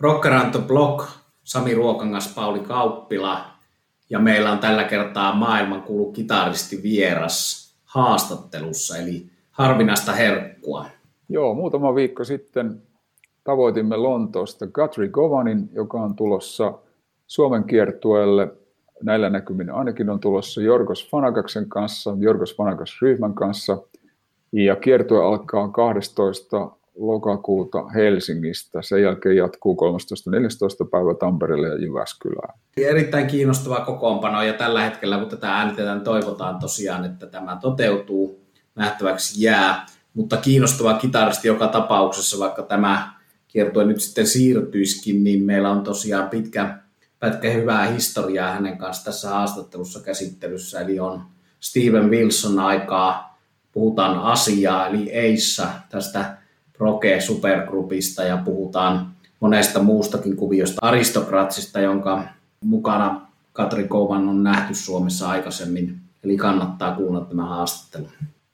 Rokkaranto Blog, Sami Ruokangas, Pauli Kauppila ja meillä on tällä kertaa maailmankuulu kitaristi vieras haastattelussa, eli harvinaista herkkua. Joo, muutama viikko sitten tavoitimme Lontoosta Guthrie Govanin, joka on tulossa Suomen kiertueelle. Näillä näkymin ainakin on tulossa Yorgos Fanagaksen kanssa, Yorgos Fanagas-ryhmän kanssa. Ja kiertue alkaa 12. lokakuuta Helsingistä. Sen jälkeen jatkuu 13.–14. päivä Tampereelle ja Jyväskylään. Erittäin kiinnostava kokoonpano ja tällä hetkellä, kun tätä äänitetään, toivotaan tosiaan, että tämä toteutuu. Nähtäväksi jää, mutta kiinnostava kitaristi joka tapauksessa, vaikka tämä kiertue nyt sitten siirtyisikin, niin meillä on tosiaan pitkä hyvää historiaa hänen kanssa tässä haastattelussa käsittelyssä, eli on Steven Wilson aikaa, puhutaan Asiaa, eli Asia, tästä Roke Supergroupista ja puhutaan monesta muustakin kuviosta, Aristocratsista, jonka mukana Guthrie Govan on nähty Suomessa aikaisemmin, eli kannattaa kuunnella tämä haastattelu.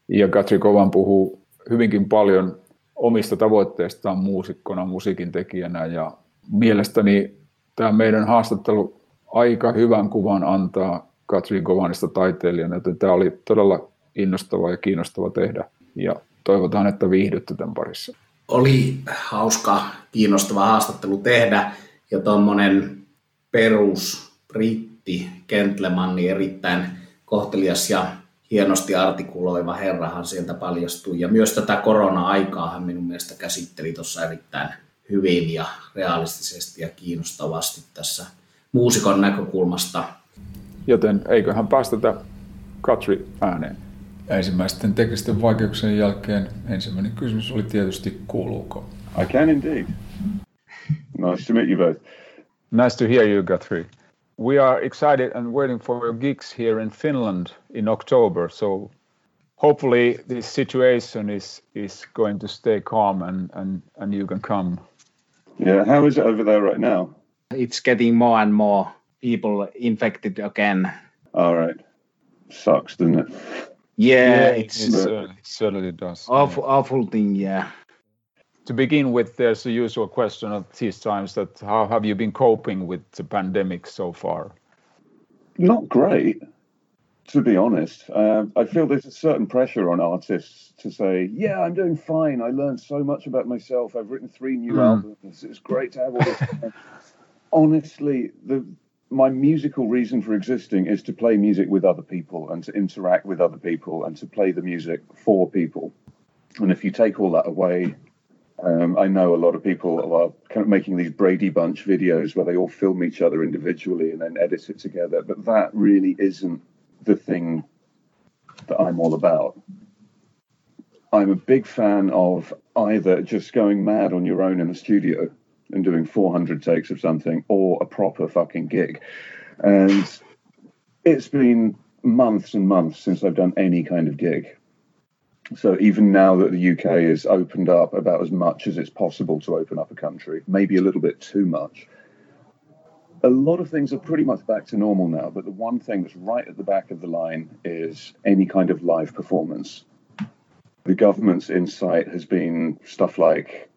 Ja Guthrie Govan puhuu hyvinkin paljon omista tavoitteistaan muusikkona, musiikintekijänä ja mielestäni tämä meidän haastattelu aika hyvän kuvan antaa Guthrie Govanista taiteilijana, joten tämä oli todella innostava ja kiinnostava tehdä ja toivotaan, että viihdytte tämän parissa. Oli hauska, kiinnostava haastattelu tehdä ja tuommoinen perus britti gentleman, niin erittäin kohtelias ja hienosti artikuloiva herrahan sieltä paljastui ja myös tätä korona-aikaa hän minun mielestä käsitteli tuossa erittäin hyvin ja realistisesti ja kiinnostavasti tässä muusikon näkökulmasta. Joten eiköhän päästetä Guthrie ääneen. Ensimmäisten teknisten vaikeuksien jälkeen ensimmäinen kysymys oli tietysti kuuluuko? I can indeed. Nice to meet you both. Nice to hear you, Guthrie. We are excited and waiting for your gigs here in Finland in October. So hopefully this situation is going to stay calm and you can come. Yeah, how is it over there right now? It's getting more and more people infected again. All right. Sucks, doesn't it? Yeah, it certainly does. Awful thing, yeah. To begin with, there's a usual question at these times that how have you been coping with the pandemic so far? Not great, to be honest. I feel there's a certain pressure on artists to say, yeah, I'm doing fine. I learned so much about myself. I've written 3 new albums. It's great to have all this. Honestly, my musical reason for existing is to play music with other people and to interact with other people and to play the music for people. And if you take all that away... I know a lot of people are kind of making these Brady Bunch videos where they all film each other individually and then edit it together. But that really isn't the thing that I'm all about. I'm a big fan of either just going mad on your own in the studio and doing 400 takes of something or a proper fucking gig. And it's been months and months since I've done any kind of gig. So even now that the UK is opened up about as much as it's possible to open up a country, maybe a little bit too much, a lot of things are pretty much back to normal now. But the one thing that's right at the back of the line is any kind of live performance. The government's insight has been stuff like,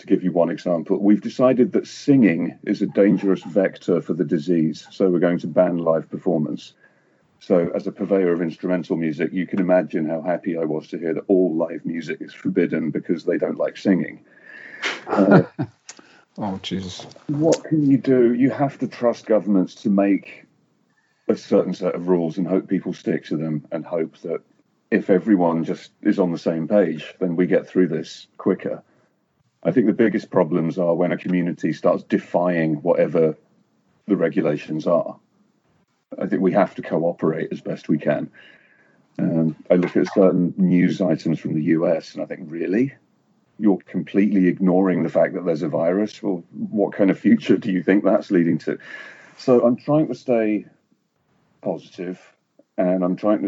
to give you one example, we've decided that singing is a dangerous vector for the disease, so we're going to ban live performance. So as a purveyor of instrumental music, you can imagine how happy I was to hear that all live music is forbidden because they don't like singing. Oh, Jesus. What can you do? You have to trust governments to make a certain set of rules and hope people stick to them and hope that if everyone just is on the same page, then we get through this quicker. I think the biggest problems are when a community starts defying whatever the regulations are. I think we have to cooperate as best we can. I look at certain news items from the US and I think, really? You're completely ignoring the fact that there's a virus? Well, what kind of future do you think that's leading to? So I'm trying to stay positive and I'm trying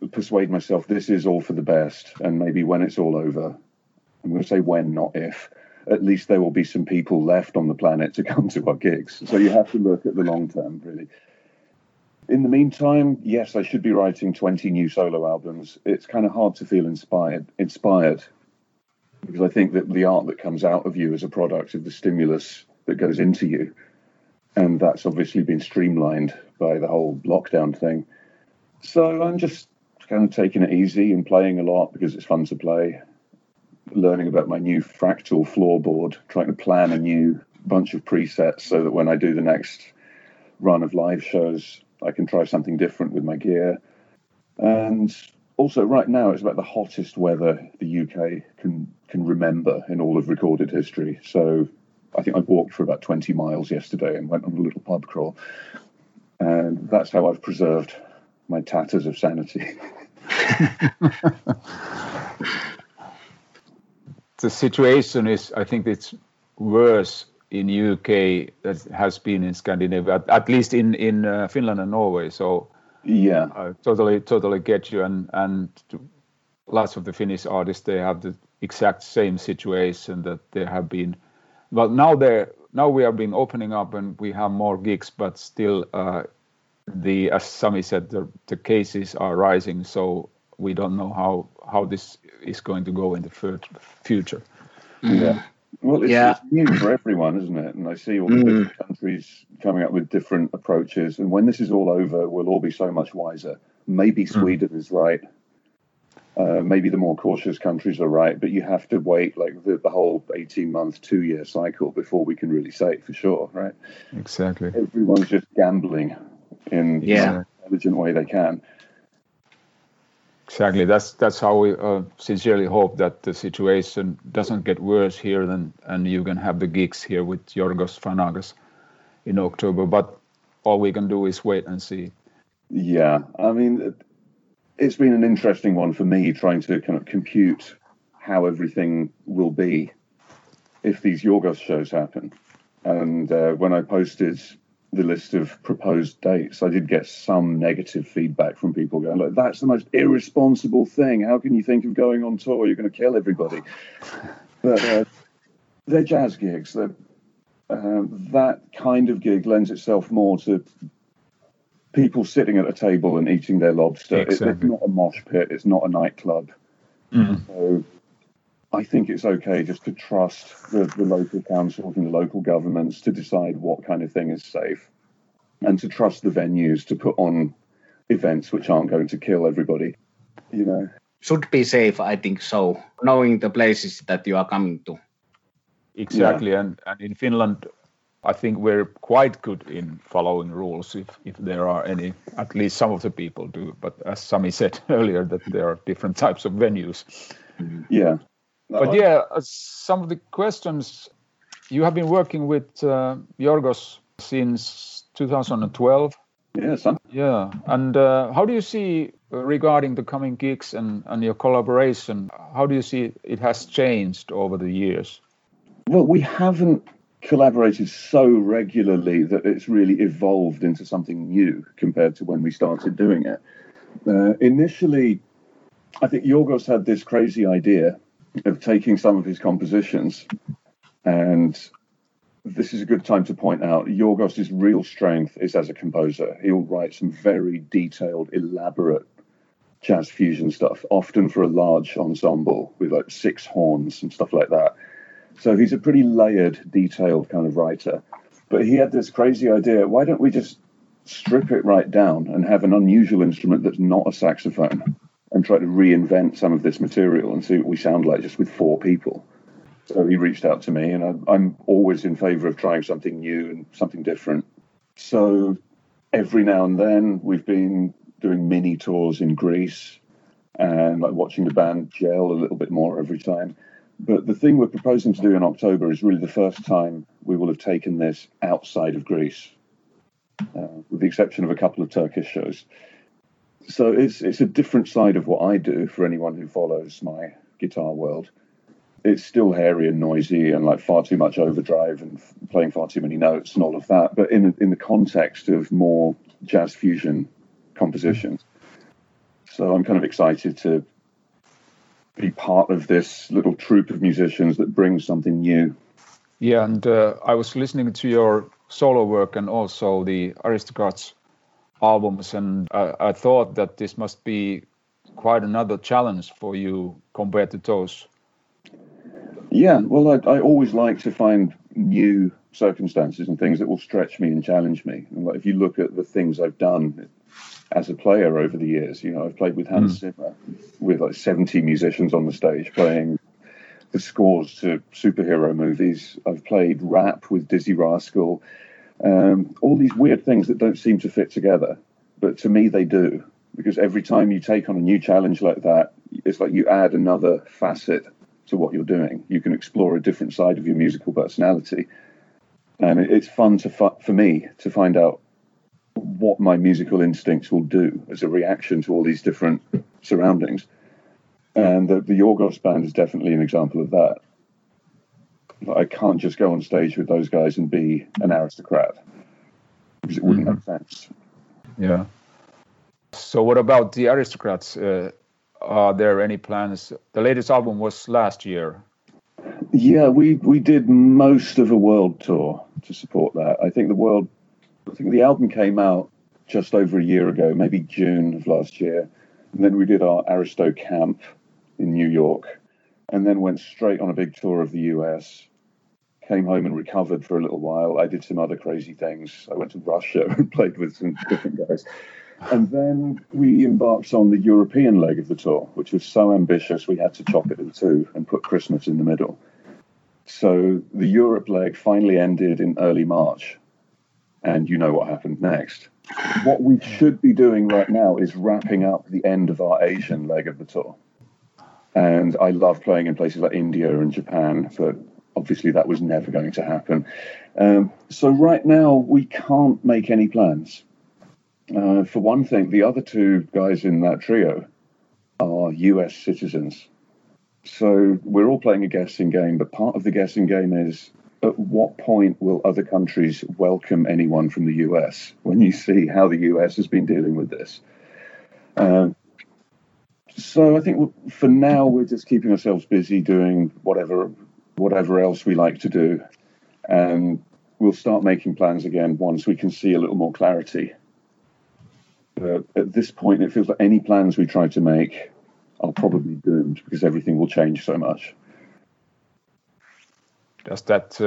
to persuade myself this is all for the best. And maybe when it's all over, I'm going to say when, not if, at least there will be some people left on the planet to come to our gigs. So you have to look at the long term, really. In the meantime, yes, I should be writing 20 new solo albums. It's kind of hard to feel inspired. because I think that the art that comes out of you is a product of the stimulus that goes into you. And that's obviously been streamlined by the whole lockdown thing. So I'm just kind of taking it easy and playing a lot because it's fun to play, learning about my new fractal floorboard, trying to plan a new bunch of presets so that when I do the next run of live shows, I can try something different with my gear. And also right now it's about the hottest weather the UK can remember in all of recorded history. So I think I walked for about 20 miles yesterday and went on a little pub crawl. And that's how I've preserved my tatters of sanity. The situation is, I think it's worse in UK than it has been in Scandinavia, at least in Finland and Norway. So yeah, I totally get you. And lots of the Finnish artists, they have the exact same situation that they have been. Well, now we have been opening up and we have more gigs, but still, as Sami said, the cases are rising. So we don't know how this is going to go in the future. Mm. Yeah. Well, it's new for everyone, isn't it? And I see all the different countries coming up with different approaches. And when this is all over, we'll all be so much wiser. Maybe Sweden is right. Maybe the more cautious countries are right, but you have to wait like the whole 18-month, 2-year cycle before we can really say it for sure, right? Exactly. Everyone's just gambling in the intelligent way they can. Exactly. That's how we sincerely hope that the situation doesn't get worse here, and you can have the gigs here with Yorgos Fanagas in October. But all we can do is wait and see. Yeah, I mean, it's been an interesting one for me trying to kind of compute how everything will be if these Yorgos shows happen. And when I posted the list of proposed dates, I did get some negative feedback from people going like, that's the most irresponsible thing. How can you think of going on tour? You're going to kill everybody. But they're jazz gigs. That kind of gig lends itself more to people sitting at a table and eating their lobster. Exactly. It's not a mosh pit. It's not a nightclub. Mm. So I think it's okay just to trust the local councils and the local governments to decide what kind of thing is safe, and to trust the venues to put on events which aren't going to kill everybody. You know, should be safe. I think so. Knowing the places that you are coming to. Exactly, yeah. And in Finland, I think we're quite good in following rules, if there are any. At least some of the people do. But as Sami said earlier, that there are different types of venues. Yeah. But yeah, some of the questions. You have been working with Yorgos since 2012. Yes. Yeah. And how do you see, regarding the coming gigs and your collaboration, how do you see it has changed over the years? Well, we haven't collaborated so regularly that it's really evolved into something new compared to when we started doing it. Initially, I think Yorgos had this crazy idea of taking some of his compositions, and this is a good time to point out Yorgos's real strength is as a composer. He'll write some very detailed, elaborate jazz fusion stuff, often for a large ensemble with like 6 horns and stuff like that. So he's a pretty layered, detailed kind of writer. But he had this crazy idea, why don't we just strip it right down and have an unusual instrument that's not a saxophone and try to reinvent some of this material and see what we sound like just with 4 people. So he reached out to me, and I'm always in favor of trying something new and something different. So every now and then we've been doing mini tours in Greece and like watching the band gel a little bit more every time. But the thing we're proposing to do in October is really the first time we will have taken this outside of Greece, with the exception of a couple of Turkish shows. So it's a different side of what I do for anyone who follows my guitar world. It's still hairy and noisy and like far too much overdrive and playing far too many notes and all of that, but in the context of more jazz fusion compositions. So I'm kind of excited to be part of this little troupe of musicians that brings something new. Yeah, and I was listening to your solo work and also the Aristocrats albums, and I thought that this must be quite another challenge for you compared to those. Yeah, well, I always like to find new circumstances and things that will stretch me and challenge me. And like, if you look at the things I've done as a player over the years, you know, I've played with Hans Zimmer, with like 70 musicians on the stage playing the scores to superhero movies. I've played rap with Dizzy Rascal. All these weird things that don't seem to fit together. But to me, they do. Because every time you take on a new challenge like that, it's like you add another facet to what you're doing. You can explore a different side of your musical personality. And it's fun for me to find out what my musical instincts will do as a reaction to all these different surroundings. And the Yorgos band is definitely an example of that. I can't just go on stage with those guys and be an aristocrat, because it wouldn't make sense. Yeah. So what about the Aristocrats? Are there any plans? The latest album was last year. Yeah, we did most of a world tour to support that. I think the album came out just over a year ago, maybe June of last year. And then we did our Aristo camp in New York, and then went straight on a big tour of the US, came home and recovered for a little while. I did some other crazy things. I went to Russia and played with some different guys. And then we embarked on the European leg of the tour, which was so ambitious we had to chop it in two and put Christmas in the middle. So the Europe leg finally ended in early March, and you know what happened next. What we should be doing right now is wrapping up the end of our Asian leg of the tour. And I love playing in places like India and Japan, but obviously that was never going to happen. So right now we can't make any plans. For one thing, the other two guys in that trio are US citizens. So we're all playing a guessing game, but part of the guessing game is, at what point will other countries welcome anyone from the US when you see how the US has been dealing with this? So I think for now we're just keeping ourselves busy doing whatever else we like to do. And we'll start making plans again once we can see a little more clarity. At this point, it feels like any plans we try to make are probably doomed, because everything will change so much. Does that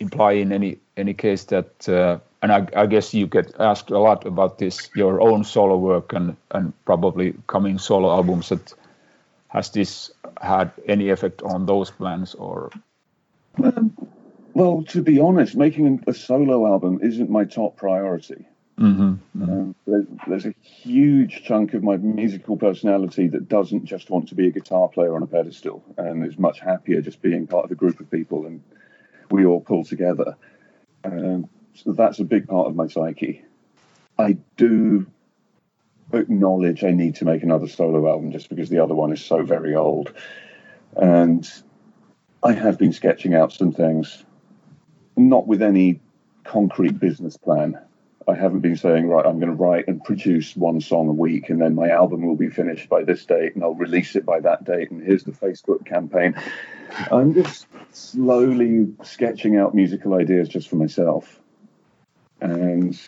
imply in any case that, and I guess you get asked a lot about this, your own solo work and probably coming solo albums, that has this had any effect on those plans? Or? Well, to be honest, making a solo album isn't my top priority. Mm-hmm. There's a huge chunk of my musical personality that doesn't just want to be a guitar player on a pedestal, and is much happier just being part of a group of people and we all pull together. So that's a big part of my psyche. I do acknowledge I need to make another solo album, just because the other one is so very old, and I have been sketching out some things, not with any concrete business plan. I haven't been saying, right, I'm going to write and produce one song a week, and then my album will be finished by this date, and I'll release it by that date, and here's the Facebook campaign. I'm just slowly sketching out musical ideas just for myself. And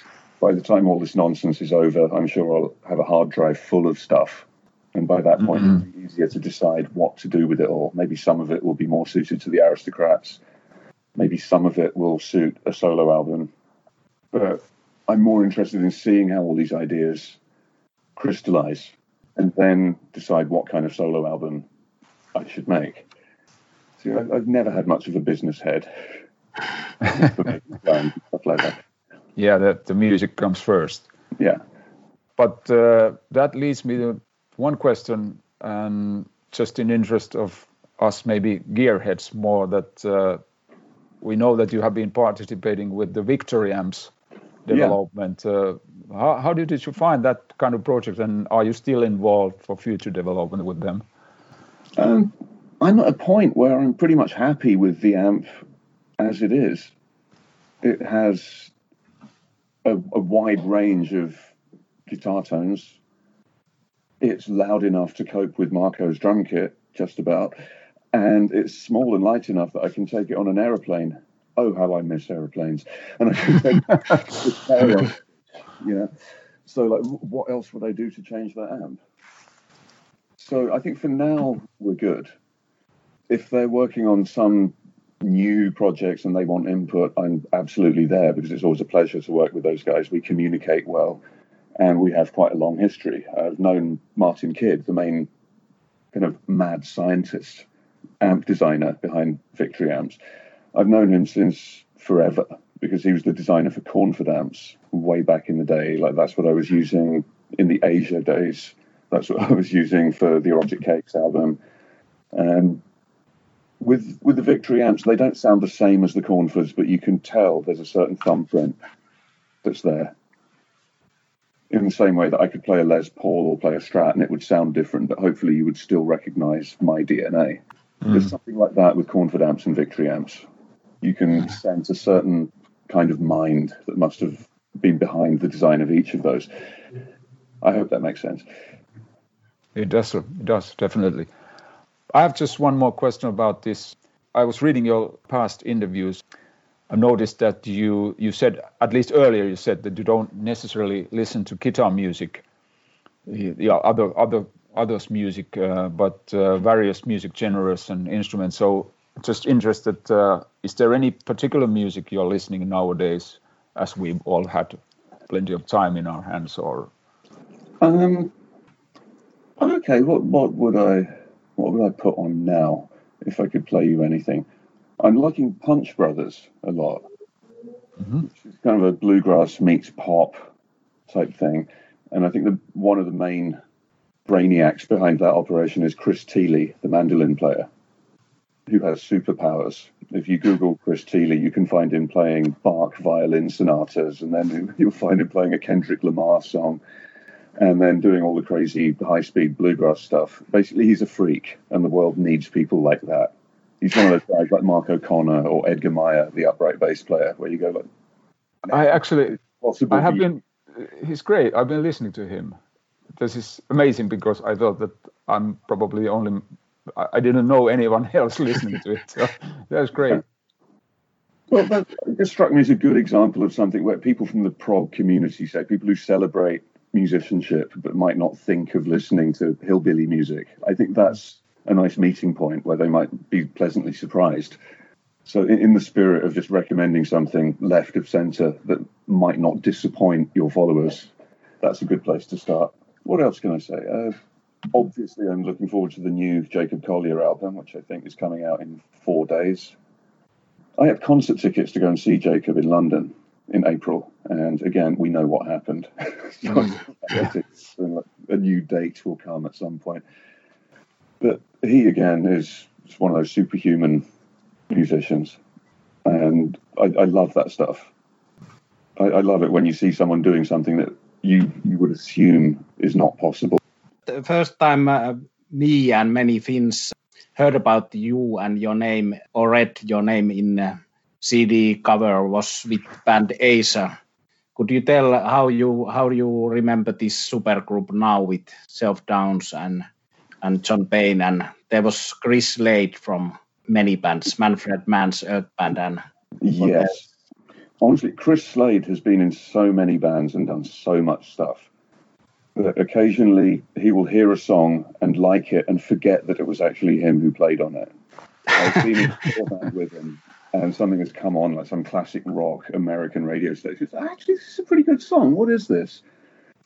by the time all this nonsense is over, I'm sure I'll have a hard drive full of stuff. And by that point, it'll be easier to decide what to do with it all. Maybe some of it will be more suited to the Aristocrats. Maybe some of it will suit a solo album. But I'm more interested in seeing how all these ideas crystallize, and then decide what kind of solo album I should make. See, I've never had much of a business head. Stuff like that. Yeah, the music comes first. Yeah. But that leads me to one question, and just in interest of us maybe gearheads more, that we know that you have been participating with the Victory Amps development. Yeah. How did you find that kind of project, and are you still involved for future development with them? I'm at a point where I'm pretty much happy with the amp as it is. It has a wide range of guitar tones. It's loud enough to cope with Marco's drum kit, just about, and it's small and light enough that I can take it on an aeroplane. Oh, how I miss aeroplanes. And I can take the tail off. Yeah. So, like, what else would I do to change that amp? So I think for now we're good. if they're working on some new projects and they want input, I'm absolutely there, because it's always a pleasure to work with those guys. We communicate well, and we have quite a long history. I've known Martin Kidd, the main kind of mad scientist, amp designer behind Victory amps. I've known him since forever, because he was the designer for Cornford amps way back in the day. Like, that's what I was using in the Asia days. That's what I was using for the Erotic Cakes album. And with the Victory amps, they don't sound the same as the Cornfords, but you can tell there's a certain thumbprint that's there. In the same way that I could play a Les Paul or play a Strat and it would sound different, but hopefully you would still recognize my DNA. Mm. There's something like that with Cornford amps and Victory amps. You can sense a certain kind of mind that must have been behind the design of each of those. I hope that makes sense. It does, definitely. I have just one more question about this. I was reading your past interviews. I noticed that you said, at least earlier, you said that you don't necessarily listen to guitar music, others' music, but various music genres and instruments. So just interested, is there any particular music you're listening to nowadays, as we've all had plenty of time in our hands? Or okay, what would I put on now if I could play you anything? I'm liking Punch Brothers a lot. Mm-hmm. It's kind of a bluegrass meets pop type thing. And I think one of the main brainiacs behind that operation is Chris Teeley, the mandolin player, who has superpowers. If you Google Chris Teeley, you can find him playing Bach violin sonatas, and then you'll find him playing a Kendrick Lamar song, and then doing all the crazy high-speed bluegrass stuff. Basically, he's a freak, and the world needs people like that. He's one of those guys like Mark O'Connor or Edgar Meyer, the upright bass player, where you go like... He's great. I've been listening to him. This is amazing, because I thought that I'm probably only... I didn't know anyone else listening to it. So that's great. Well, that struck me as a good example of something where people from the prog community, say people who celebrate musicianship but might not think of listening to hillbilly music, I think that's a nice meeting point where they might be pleasantly surprised. So in the spirit of just recommending something left of center that might not disappoint your followers, that's a good place to start. What else can I say? Obviously, I'm looking forward to the new Jacob Collier album, which I think is coming out in 4 days. I have concert tickets to go and see Jacob in London in April, and again, we know what happened. A new date will come at some point. But he, again, is one of those superhuman musicians. And I love that stuff. I love it when you see someone doing something that you would assume is not possible. The first time me and many Finns heard about you and your name, or read your name in CD cover, was with band Asia. Could you tell how you remember this supergroup now with Geoff Downes and John Payne, and there was Chris Slade from many bands, Manfred Mann's Earth Band, and yes, honestly, Chris Slade has been in so many bands and done so much stuff that occasionally he will hear a song and like it and forget that it was actually him who played on it. I've seen him with him, and something has come on, like some classic rock American radio station. Actually, this is a pretty good song. What is this?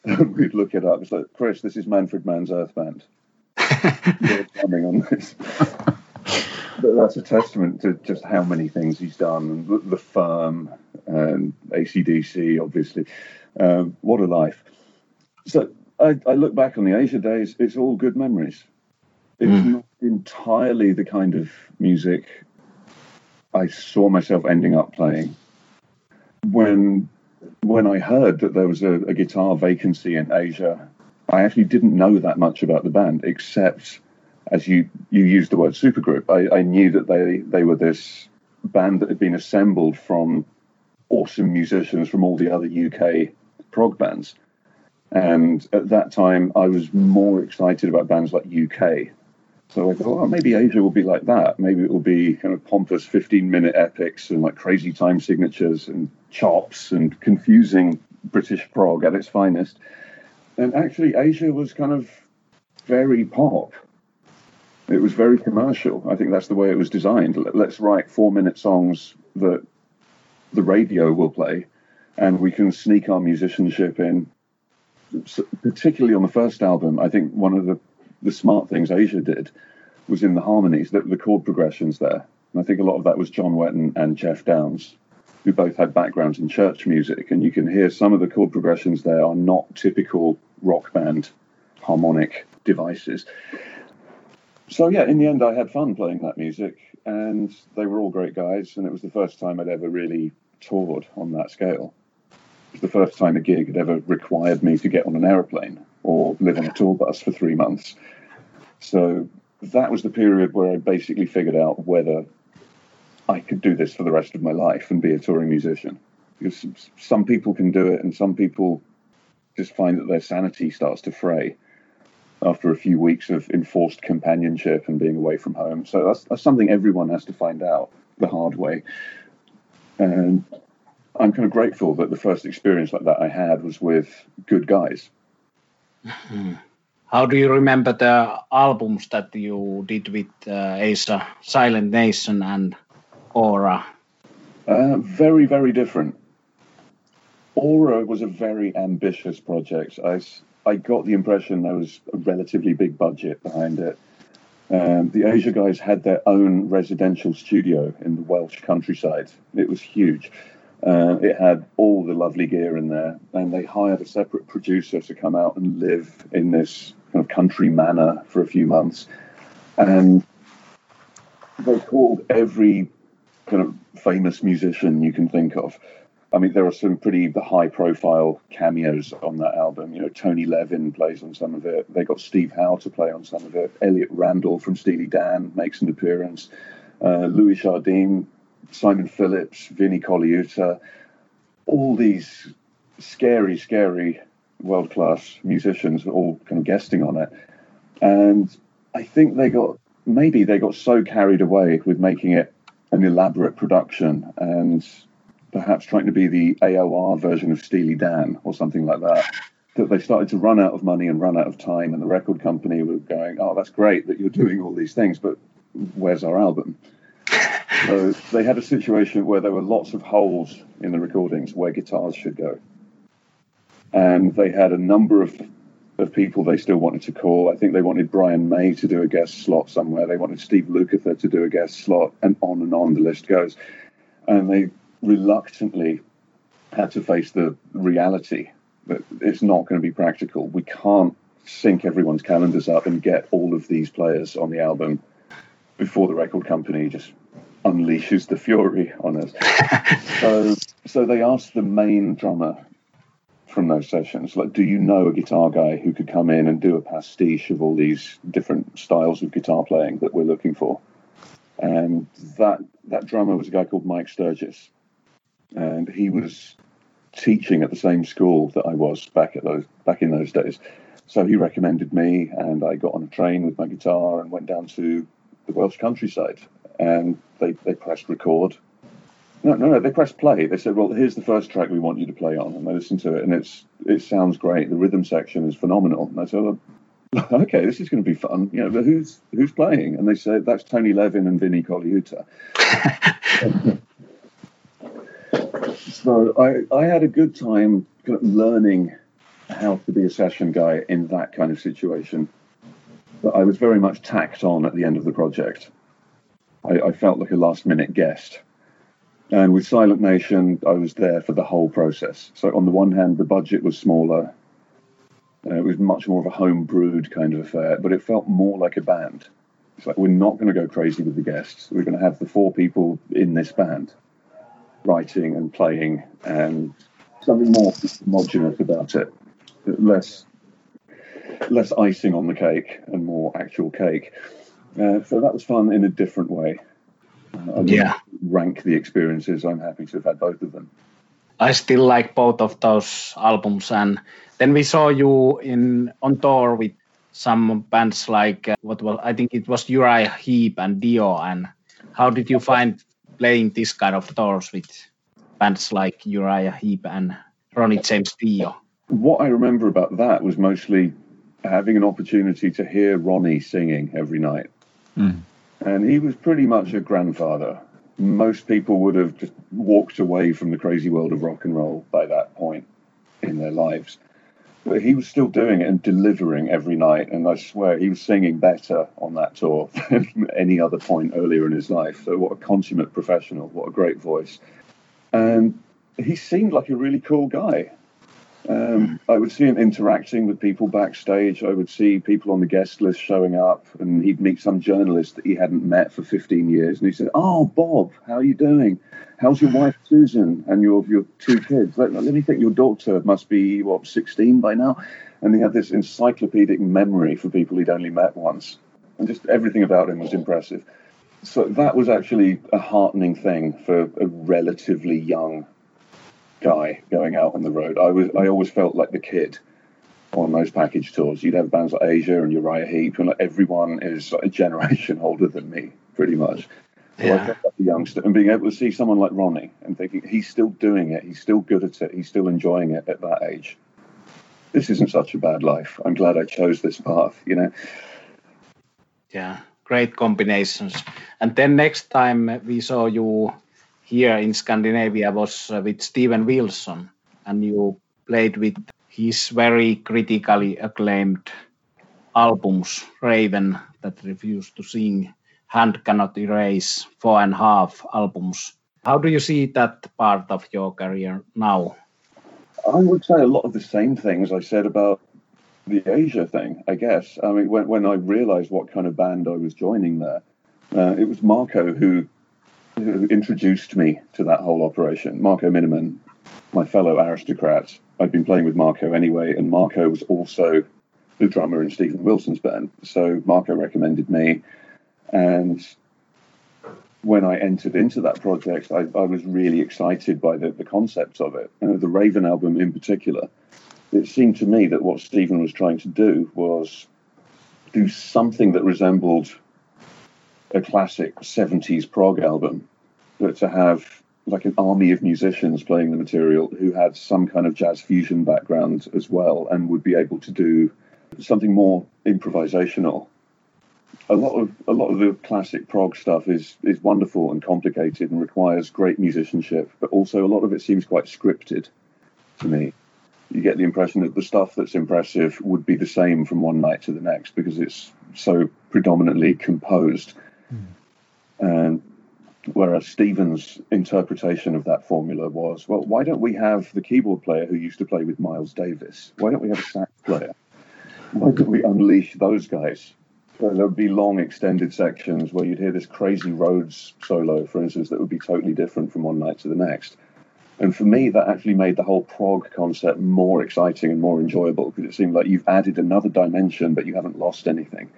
And we'd look it up. It's like, Chris, this is Manfred Mann's Earth Band. Coming on this. But that's a testament to just how many things he's done. The Firm and AC/DC, obviously. What a life. So I look back on the Asia days, it's all good memories. It's not entirely the kind of music I saw myself ending up playing. When I heard that there was a guitar vacancy in Asia, I actually didn't know that much about the band, except as you used the word supergroup. I knew that they were this band that had been assembled from awesome musicians from all the other UK prog bands. And at that time, I was more excited about bands like UK. So I thought, maybe Asia will be like that. Maybe it will be kind of pompous 15-minute epics and like crazy time signatures and chops and confusing British prog at its finest. And actually, Asia was kind of very pop. It was very commercial. I think that's the way it was designed. Let's write 4-minute songs that the radio will play, and we can sneak our musicianship in. So, particularly on the first album, I think one of the smart things Asia did was in the harmonies, the chord progressions there. And I think a lot of that was John Wetton and Geoff Downes, who both had backgrounds in church music. And you can hear some of the chord progressions there are not typical rock band harmonic devices. So, yeah, in the end, I had fun playing that music. And they were all great guys. And it was the first time I'd ever really toured on that scale. It was the first time a gig had ever required me to get on an aeroplane or live on a tour bus for 3 months. So that was the period where I basically figured out whether I could do this for the rest of my life and be a touring musician. Because some people can do it, and some people just find that their sanity starts to fray after a few weeks of enforced companionship and being away from home. So that's something everyone has to find out the hard way. And I'm kind of grateful that the first experience like that I had was with good guys. How do you remember the albums that you did with Asia, Silent Nation and Aura? Very, very different. Aura was a very ambitious project. I got the impression there was a relatively big budget behind it. The Asia guys had their own residential studio in the Welsh countryside. It was huge. It had all the lovely gear in there, and they hired a separate producer to come out and live in this kind of country manor for a few months. And they called every kind of famous musician you can think of. I mean, there are some pretty high-profile cameos on that album. You know, Tony Levin plays on some of it. They got Steve Howe to play on some of it. Elliot Randall from Steely Dan makes an appearance. Louis Chardin, Simon Phillips, Vinnie Colaiuta, all these scary, scary world-class musicians were all kind of guesting on it. And I think they got so carried away with making it an elaborate production and perhaps trying to be the AOR version of Steely Dan or something like that, that they started to run out of money and run out of time. And the record company were going, oh, that's great that you're doing all these things, but where's our album? So they had a situation where there were lots of holes in the recordings where guitars should go. And they had a number of people they still wanted to call. I think they wanted Brian May to do a guest slot somewhere. They wanted Steve Lukather to do a guest slot, and on the list goes. And they reluctantly had to face the reality that it's not going to be practical. We can't sync everyone's calendars up and get all of these players on the album before the record company just unleashes the fury on us. So they asked the main drummer from those sessions, like, do you know a guitar guy who could come in and do a pastiche of all these different styles of guitar playing that we're looking for? And that drummer was a guy called Mike Sturgis. And he was teaching at the same school that I was back in those days. So he recommended me, and I got on a train with my guitar and went down to the Welsh countryside. And they pressed record. No, they pressed play. They said, well, here's the first track we want you to play on. And I listened to it, and it sounds great. The rhythm section is phenomenal. And I said, well, okay, this is going to be fun. You know, but who's playing? And they said, that's Tony Levin and Vinnie Colaiuta. So I had a good time kind of learning how to be a session guy in that kind of situation. But I was very much tacked on at the end of the project. I felt like a last-minute guest. And with Silent Nation, I was there for the whole process. So on the one hand, the budget was smaller. It was much more of a home-brewed kind of affair, but it felt more like a band. It's like, we're not going to go crazy with the guests. We're going to have the 4 people in this band writing and playing, and something more homogenous about it. Less icing on the cake and more actual cake. So that was fun in a different way. I rank the experiences. I'm happy to have had both of them. I still like both of those albums. And then we saw you on tour with some bands like, I think it was Uriah Heep and Dio. And how did you find playing this kind of tours with bands like Uriah Heep and Ronnie James Dio? What I remember about that was mostly having an opportunity to hear Ronnie singing every night. Mm. And he was pretty much a grandfather. Most people would have just walked away from the crazy world of rock and roll by that point in their lives. But he was still doing it and delivering every night. And I swear he was singing better on that tour than any other point earlier in his life. So what a consummate professional. What a great voice. And he seemed like a really cool guy. I would see him interacting with people backstage. I would see people on the guest list showing up, and he'd meet some journalist that he hadn't met for 15 years. And he said, "Oh, Bob, how are you doing? How's your wife, Susan, and your two kids? Let me think, your daughter must be, 16 by now?" And he had this encyclopedic memory for people he'd only met once. And just everything about him was impressive. So that was actually a heartening thing for a relatively young guy going out on the road. I always felt like the kid on those package tours. You'd have bands like Asia and Uriah Heep, and everyone is a generation older than me, pretty much. Yeah. So I felt like a youngster, and being able to see someone like Ronnie and thinking, he's still doing it, he's still good at it, he's still enjoying it at that age. This isn't such a bad life. I'm glad I chose this path, you know. Yeah, great combinations. And then next time we saw you here in Scandinavia was with Steven Wilson, and you played with his very critically acclaimed albums, Raven That Refused to Sing, Hand Cannot Erase, 4.5 albums. How do you see that part of your career now? I would say a lot of the same things I said about the Asia thing, I guess. I mean, when I realized what kind of band I was joining there, it was Marco who introduced me to that whole operation. Marco Miniman, my fellow aristocrat. I'd been playing with Marco anyway, and Marco was also the drummer in Steven Wilson's band. So Marco recommended me, and when I entered into that project, I was really excited by the concept of it. The Raven album in particular, it seemed to me that what Steven was trying to do was do something that resembled a classic 70s prog album, but to have like an army of musicians playing the material who had some kind of jazz fusion background as well, and would be able to do something more improvisational. A lot of the classic prog stuff is wonderful and complicated and requires great musicianship, but also a lot of it seems quite scripted to me. You get the impression that the stuff that's impressive would be the same from one night to the next because it's so predominantly composed. Whereas Steven's interpretation of that formula was, well, why don't we have the keyboard player who used to play with Miles Davis? Why don't we have a sax player? Why don't we unleash those guys? So there would be long extended sections where you'd hear this crazy Rhodes solo, for instance, that would be totally different from one night to the next. And for me, that actually made the whole prog concept more exciting and more enjoyable, because it seemed like you've added another dimension, but you haven't lost anything.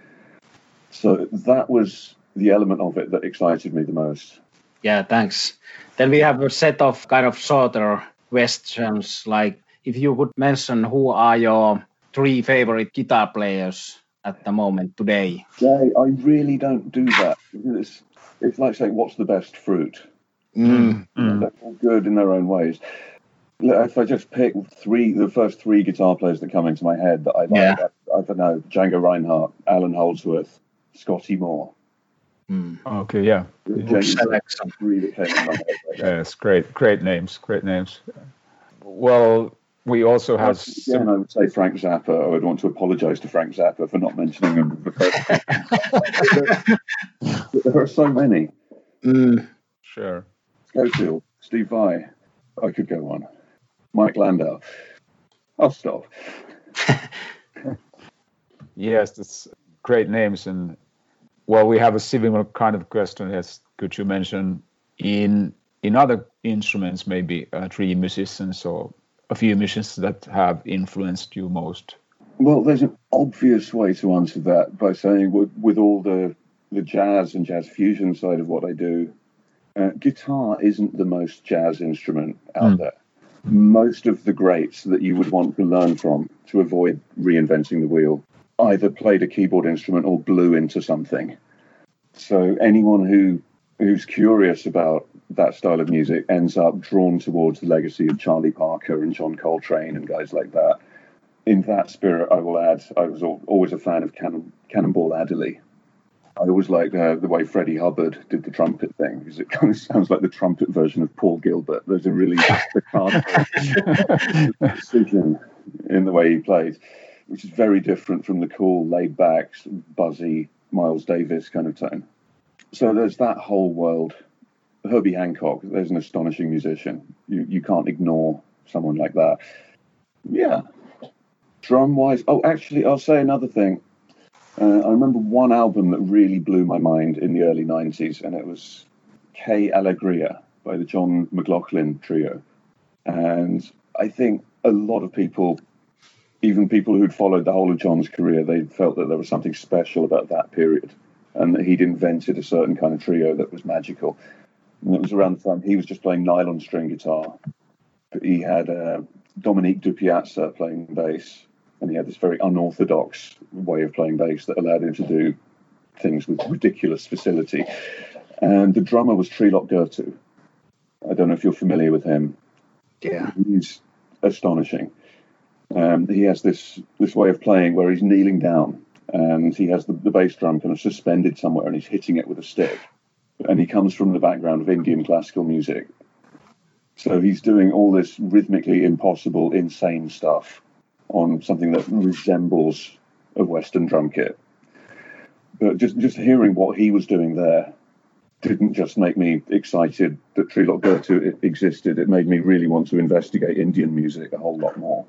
So that was the element of it that excited me the most. Yeah, thanks. Then we have a set of kind of shorter questions, like if you would mention who are your three favorite guitar players at the moment today? Yeah, I really don't do that. It's like saying, what's the best fruit? They're all good in their own ways. If I just pick the first three guitar players that come into my head that I like, yeah. I don't know, Django Reinhardt, Alan Holdsworth, Scotty Moore. Okay, yeah. Yes, great names. Well, we also have... I would say Frank Zappa. I would want to apologise to Frank Zappa for not mentioning him. There are so many. Sure. Scofield, Steve Vai. I could go on. Mike Landau. I'll stop. Yes, that's great names. And well, we have a similar kind of question, as could you mention in other instruments, maybe three musicians or a few musicians that have influenced you most? Well, there's an obvious way to answer that by saying with all the jazz and jazz fusion side of what I do, guitar isn't the most jazz instrument out there. Most of the greats that you would want to learn from to avoid reinventing the wheel either played a keyboard instrument or blew into something. So anyone who's curious about that style of music ends up drawn towards the legacy of Charlie Parker and John Coltrane and guys like that. In that spirit, I will add, I was always a fan of Cannonball Adderley. I always like the way Freddie Hubbard did the trumpet thing, because it kind of sounds like the trumpet version of Paul Gilbert. There's a really precision in the way he plays, which is very different from the cool, laid-back, buzzy Miles Davis kind of tone. So there's that whole world. Herbie Hancock, there's an astonishing musician. You can't ignore someone like that. Yeah. Drum-wise, I'll say another thing. I remember one album that really blew my mind in the early 90s, and it was Que Alegría by the John McLaughlin Trio. And I think a lot of people, even people who'd followed the whole of John's career, they felt that there was something special about that period and that he'd invented a certain kind of trio that was magical. And it was around the time he was just playing nylon string guitar. But he had Dominique Dupiazza playing bass, and he had this very unorthodox way of playing bass that allowed him to do things with ridiculous facility. And the drummer was Trilok Gurtu. I don't know if you're familiar with him. Yeah. He's astonishing. He has this way of playing where he's kneeling down, and he has the bass drum kind of suspended somewhere, and he's hitting it with a stick. And he comes from the background of Indian classical music. So he's doing all this rhythmically impossible, insane stuff on something that resembles a Western drum kit. But just hearing what he was doing there didn't just make me excited that Trilok Gurtu existed. It made me really want to investigate Indian music a whole lot more.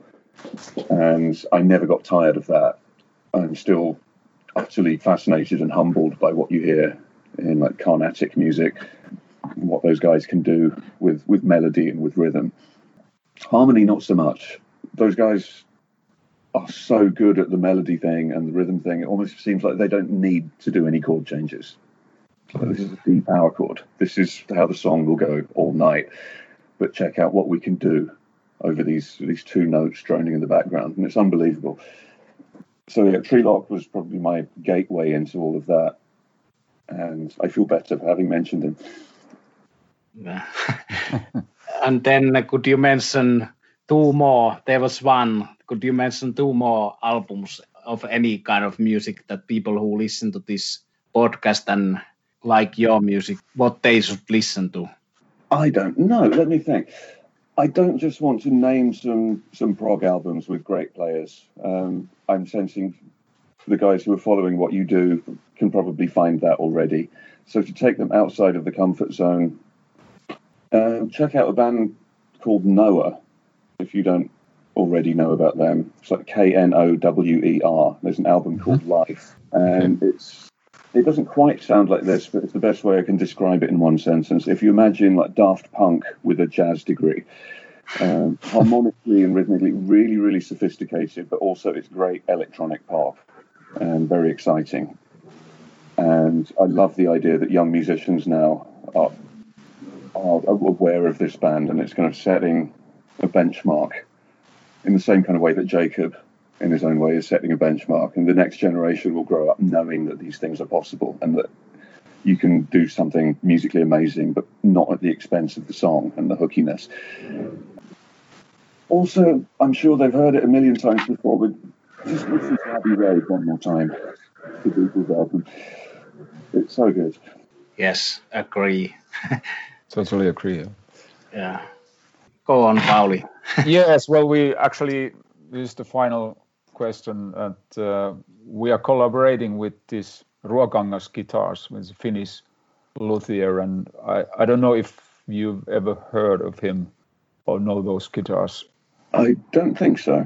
And I never got tired of that. I'm still utterly fascinated and humbled by what you hear in like Carnatic music, what those guys can do with melody and with rhythm. Harmony, not so much. Those guys are so good at the melody thing and the rhythm thing, it almost seems like they don't need to do any chord changes. So this is a D power chord. This is how the song will go all night. But check out what we can do over these two notes droning in the background. And it's unbelievable. So yeah, Trilok was probably my gateway into all of that. And I feel better for having mentioned him. Yeah. And then could you mention two more? There was one. Could you mention two more albums of any kind of music that people who listen to this podcast and like your music, what they should listen to? I don't know. Let me think. I don't just want to name some prog albums with great players. I'm sensing the guys who are following what you do can probably find that already. So to take them outside of the comfort zone, check out a band called Knower, if you don't already know about them. It's like Knower. There's an album called Life. And it doesn't quite sound like this, but it's the best way I can describe it in one sentence. If you imagine like Daft Punk with a jazz degree, harmonically and rhythmically really, really sophisticated, but also it's great electronic pop and very exciting. And I love the idea that young musicians now are aware of this band, and it's kind of setting a benchmark in the same kind of way that Jacob, in his own way, is setting a benchmark. And the next generation will grow up knowing that these things are possible and that you can do something musically amazing, but not at the expense of the song and the hookiness. Also, I'm sure they've heard it a million times before, but just listen to Abbey Road one more time. The Beatles album. It's so good. Yes, agree. Totally agree. Yeah. Go on, Pauli. Yes, well, we actually, this is the final question, and we are collaborating with this Ruokangas guitars, with Finnish luthier, and I don't know if you've ever heard of him or know those guitars. I don't think so.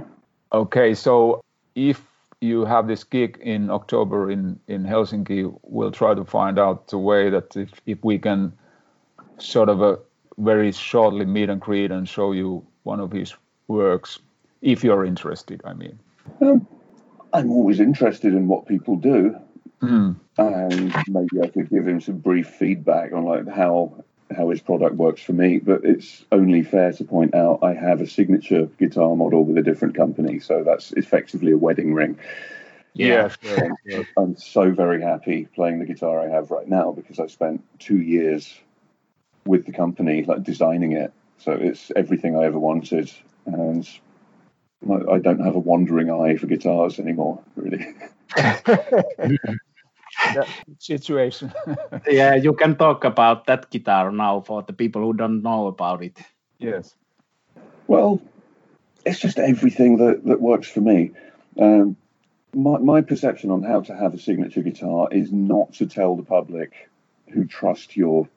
Okay, so if you have this gig in October in Helsinki, we'll try to find out the way that if we can sort of a very shortly meet and greet and show you one of his works, if you're interested, I mean. I'm always interested in what people do. Mm. And maybe I could give him some brief feedback on like how his product works for me, but it's only fair to point out I have a signature guitar model with a different company, so that's effectively a wedding ring. Yeah, sure, yeah. I'm so very happy playing the guitar I have right now because I spent 2 years with the company like designing it, so it's everything I ever wanted, and I don't have a wandering eye for guitars anymore, really. that situation. Yeah, you can talk about that guitar now for the people who don't know about it. Yes. Well, it's just everything that works for me. My perception on how to have a signature guitar is not to tell the public who trust your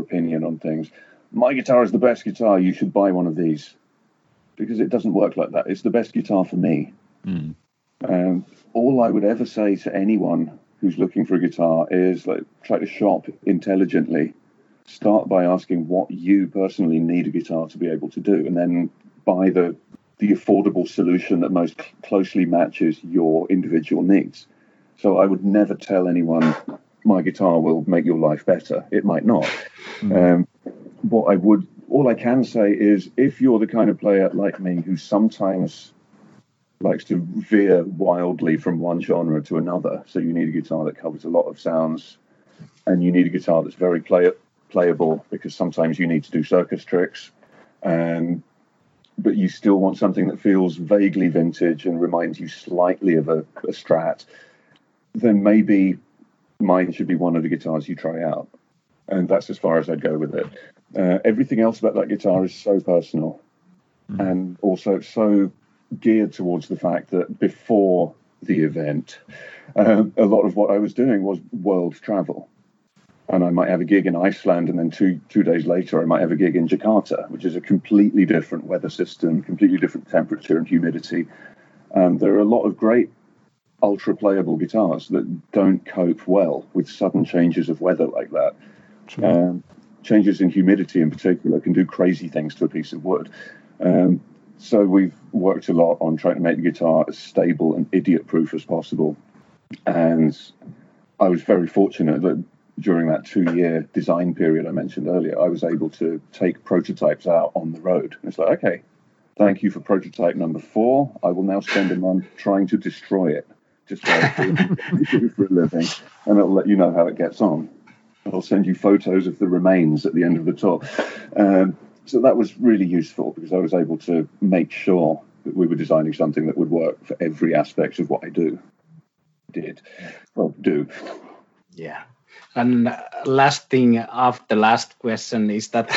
opinion on things, my guitar is the best guitar, you should buy one of these. Because it doesn't work like that. It's the best guitar for me. Mm. All I would ever say to anyone who's looking for a guitar is like, try to shop intelligently. Start by asking what you personally need a guitar to be able to do, and then buy the affordable solution that most closely matches your individual needs. So I would never tell anyone, my guitar will make your life better. It might not. Mm. All I can say is, if you're the kind of player like me who sometimes likes to veer wildly from one genre to another, so you need a guitar that covers a lot of sounds, and you need a guitar that's very playable, because sometimes you need to do circus tricks, but you still want something that feels vaguely vintage and reminds you slightly of a Strat, then maybe mine should be one of the guitars you try out. And that's as far as I'd go with it. Everything else about that guitar is so personal, and also so geared towards the fact that before the event, a lot of what I was doing was world travel. And I might have a gig in Iceland, and then two days later, I might have a gig in Jakarta, which is a completely different weather system, completely different temperature and humidity. There are a lot of great ultra-playable guitars that don't cope well with sudden changes of weather like that. Sure. Changes in humidity in particular can do crazy things to a piece of wood. So we've worked a lot on trying to make the guitar as stable and idiot-proof as possible. And I was very fortunate that during that 2-year design period I mentioned earlier, I was able to take prototypes out on the road. And it's like, okay, thank you for prototype number 4. I will now spend a month trying to destroy it, just do for a living, and it'll let you know how it gets on. I'll send you photos of the remains at the end of the tour. So that was really useful, because I was able to make sure that we were designing something that would work for every aspect of what I do. Yeah. And last thing after last question is that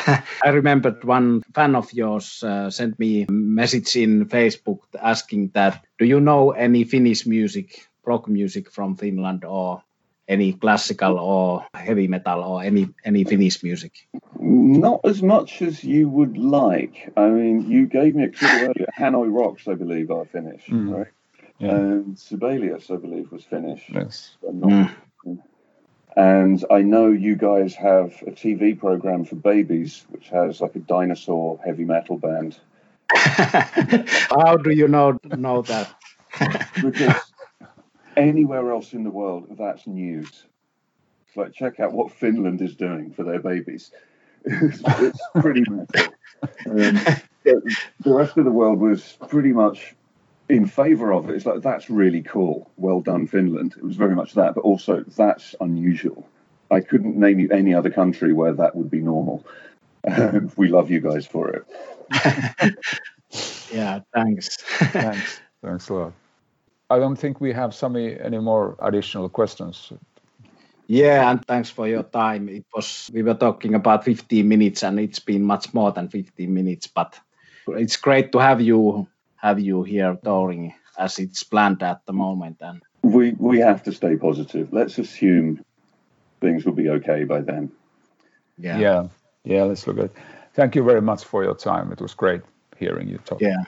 I remembered one fan of yours sent me a message in Facebook asking that, do you know any Finnish music, rock music from Finland, or any classical or heavy metal or any Finnish music? Not as much as you would like. I mean, you gave me a clue earlier. Hanoi Rocks, I believe, are Finnish, right? Yeah. And Sibelius, I believe, was Finnish. Yes. And I know you guys have a TV program for babies, which has like a dinosaur heavy metal band. How do you know that? Because anywhere else in the world, that's news. It's like, check out what Finland is doing for their babies. It's pretty much. The rest of the world was pretty much in favor of it. It's like, that's really cool. Well done, Finland. It was very much that, but also that's unusual. I couldn't name you any other country where that would be normal. We love you guys for it. Yeah, thanks. Thanks a lot. I don't think we have any more additional questions. Yeah, and thanks for your time. We were talking about 15 minutes, and it's been much more than 15 minutes, but it's great to have you here touring as it's planned at the moment. And we have to stay positive. Let's assume things will be okay by then. Yeah, let's look at it. Thank you very much for your time. It was great hearing you talk. Yeah.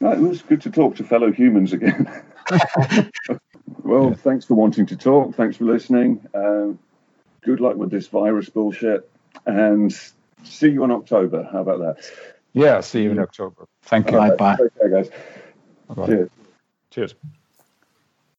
It was good to talk to fellow humans again. Well, yeah. Thanks for wanting to talk. Thanks for listening. Good luck with this virus bullshit. And see you in October. How about that? Yeah, see you in October. Thank you. Bye-bye. Okay, guys. Bye-bye. Cheers.